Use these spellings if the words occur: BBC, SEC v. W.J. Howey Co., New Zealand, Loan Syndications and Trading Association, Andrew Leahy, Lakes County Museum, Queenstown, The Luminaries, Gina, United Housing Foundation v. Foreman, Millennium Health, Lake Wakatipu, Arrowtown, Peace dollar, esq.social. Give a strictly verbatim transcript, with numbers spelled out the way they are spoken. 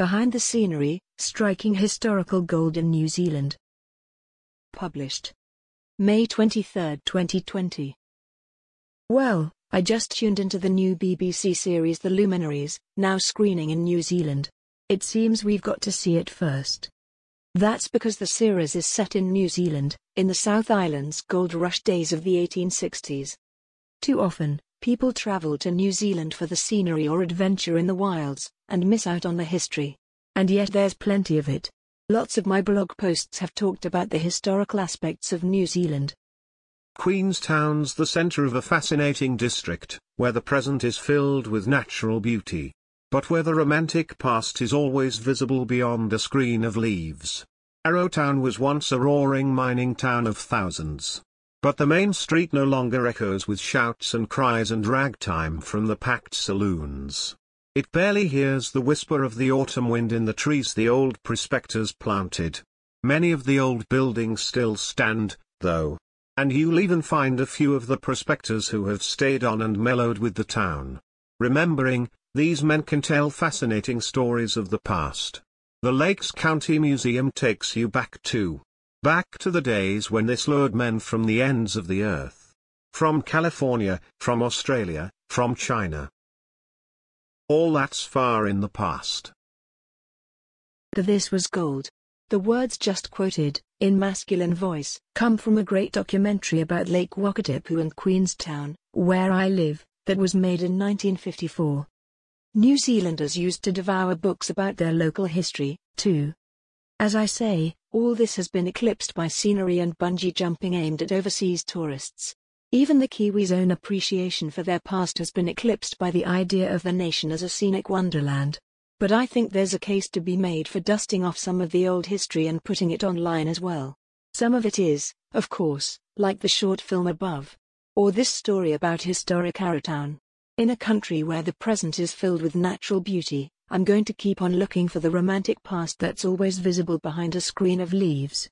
Behind the Scenery, Striking Historical Gold in New Zealand. Published May twenty-third, twenty twenty. Well, I just tuned into the new B B C series The Luminaries, now screening in New Zealand. It seems we've got to see it first. That's because the series is set in New Zealand, in the South Island's gold rush days of the eighteen sixties. Too often, people travel to New Zealand for the scenery or adventure in the wilds, and miss out on the history. And yet there's plenty of it. Lots of my blog posts have talked about the historical aspects of New Zealand. Queenstown's the center of a fascinating district, where the present is filled with natural beauty, but where the romantic past is always visible beyond a screen of leaves. Arrowtown was once a roaring mining town of thousands. But the main street no longer echoes with shouts and cries and ragtime from the packed saloons. It barely hears the whisper of the autumn wind in the trees the old prospectors planted. Many of the old buildings still stand, though, and you'll even find a few of the prospectors who have stayed on and mellowed with the town. Remembering, these men can tell fascinating stories of the past. The Lakes County Museum takes you back to Back to the days when this lured men from the ends of the earth. From California, from Australia, from China. All that's far in the past. This was gold. The words just quoted, in masculine voice, come from a great documentary about Lake Wakatipu and Queenstown, where I live, that was made in nineteen fifty-four. New Zealanders used to devour books about their local history, too. As I say, all this has been eclipsed by scenery and bungee jumping aimed at overseas tourists. Even the Kiwis' own appreciation for their past has been eclipsed by the idea of the nation as a scenic wonderland. But I think there's a case to be made for dusting off some of the old history and putting it online as well. Some of it is, of course, like the short film above, or this story about historic Arrowtown. In a country where the present is filled with natural beauty, I'm going to keep on looking for the romantic past that's always visible behind a screen of leaves.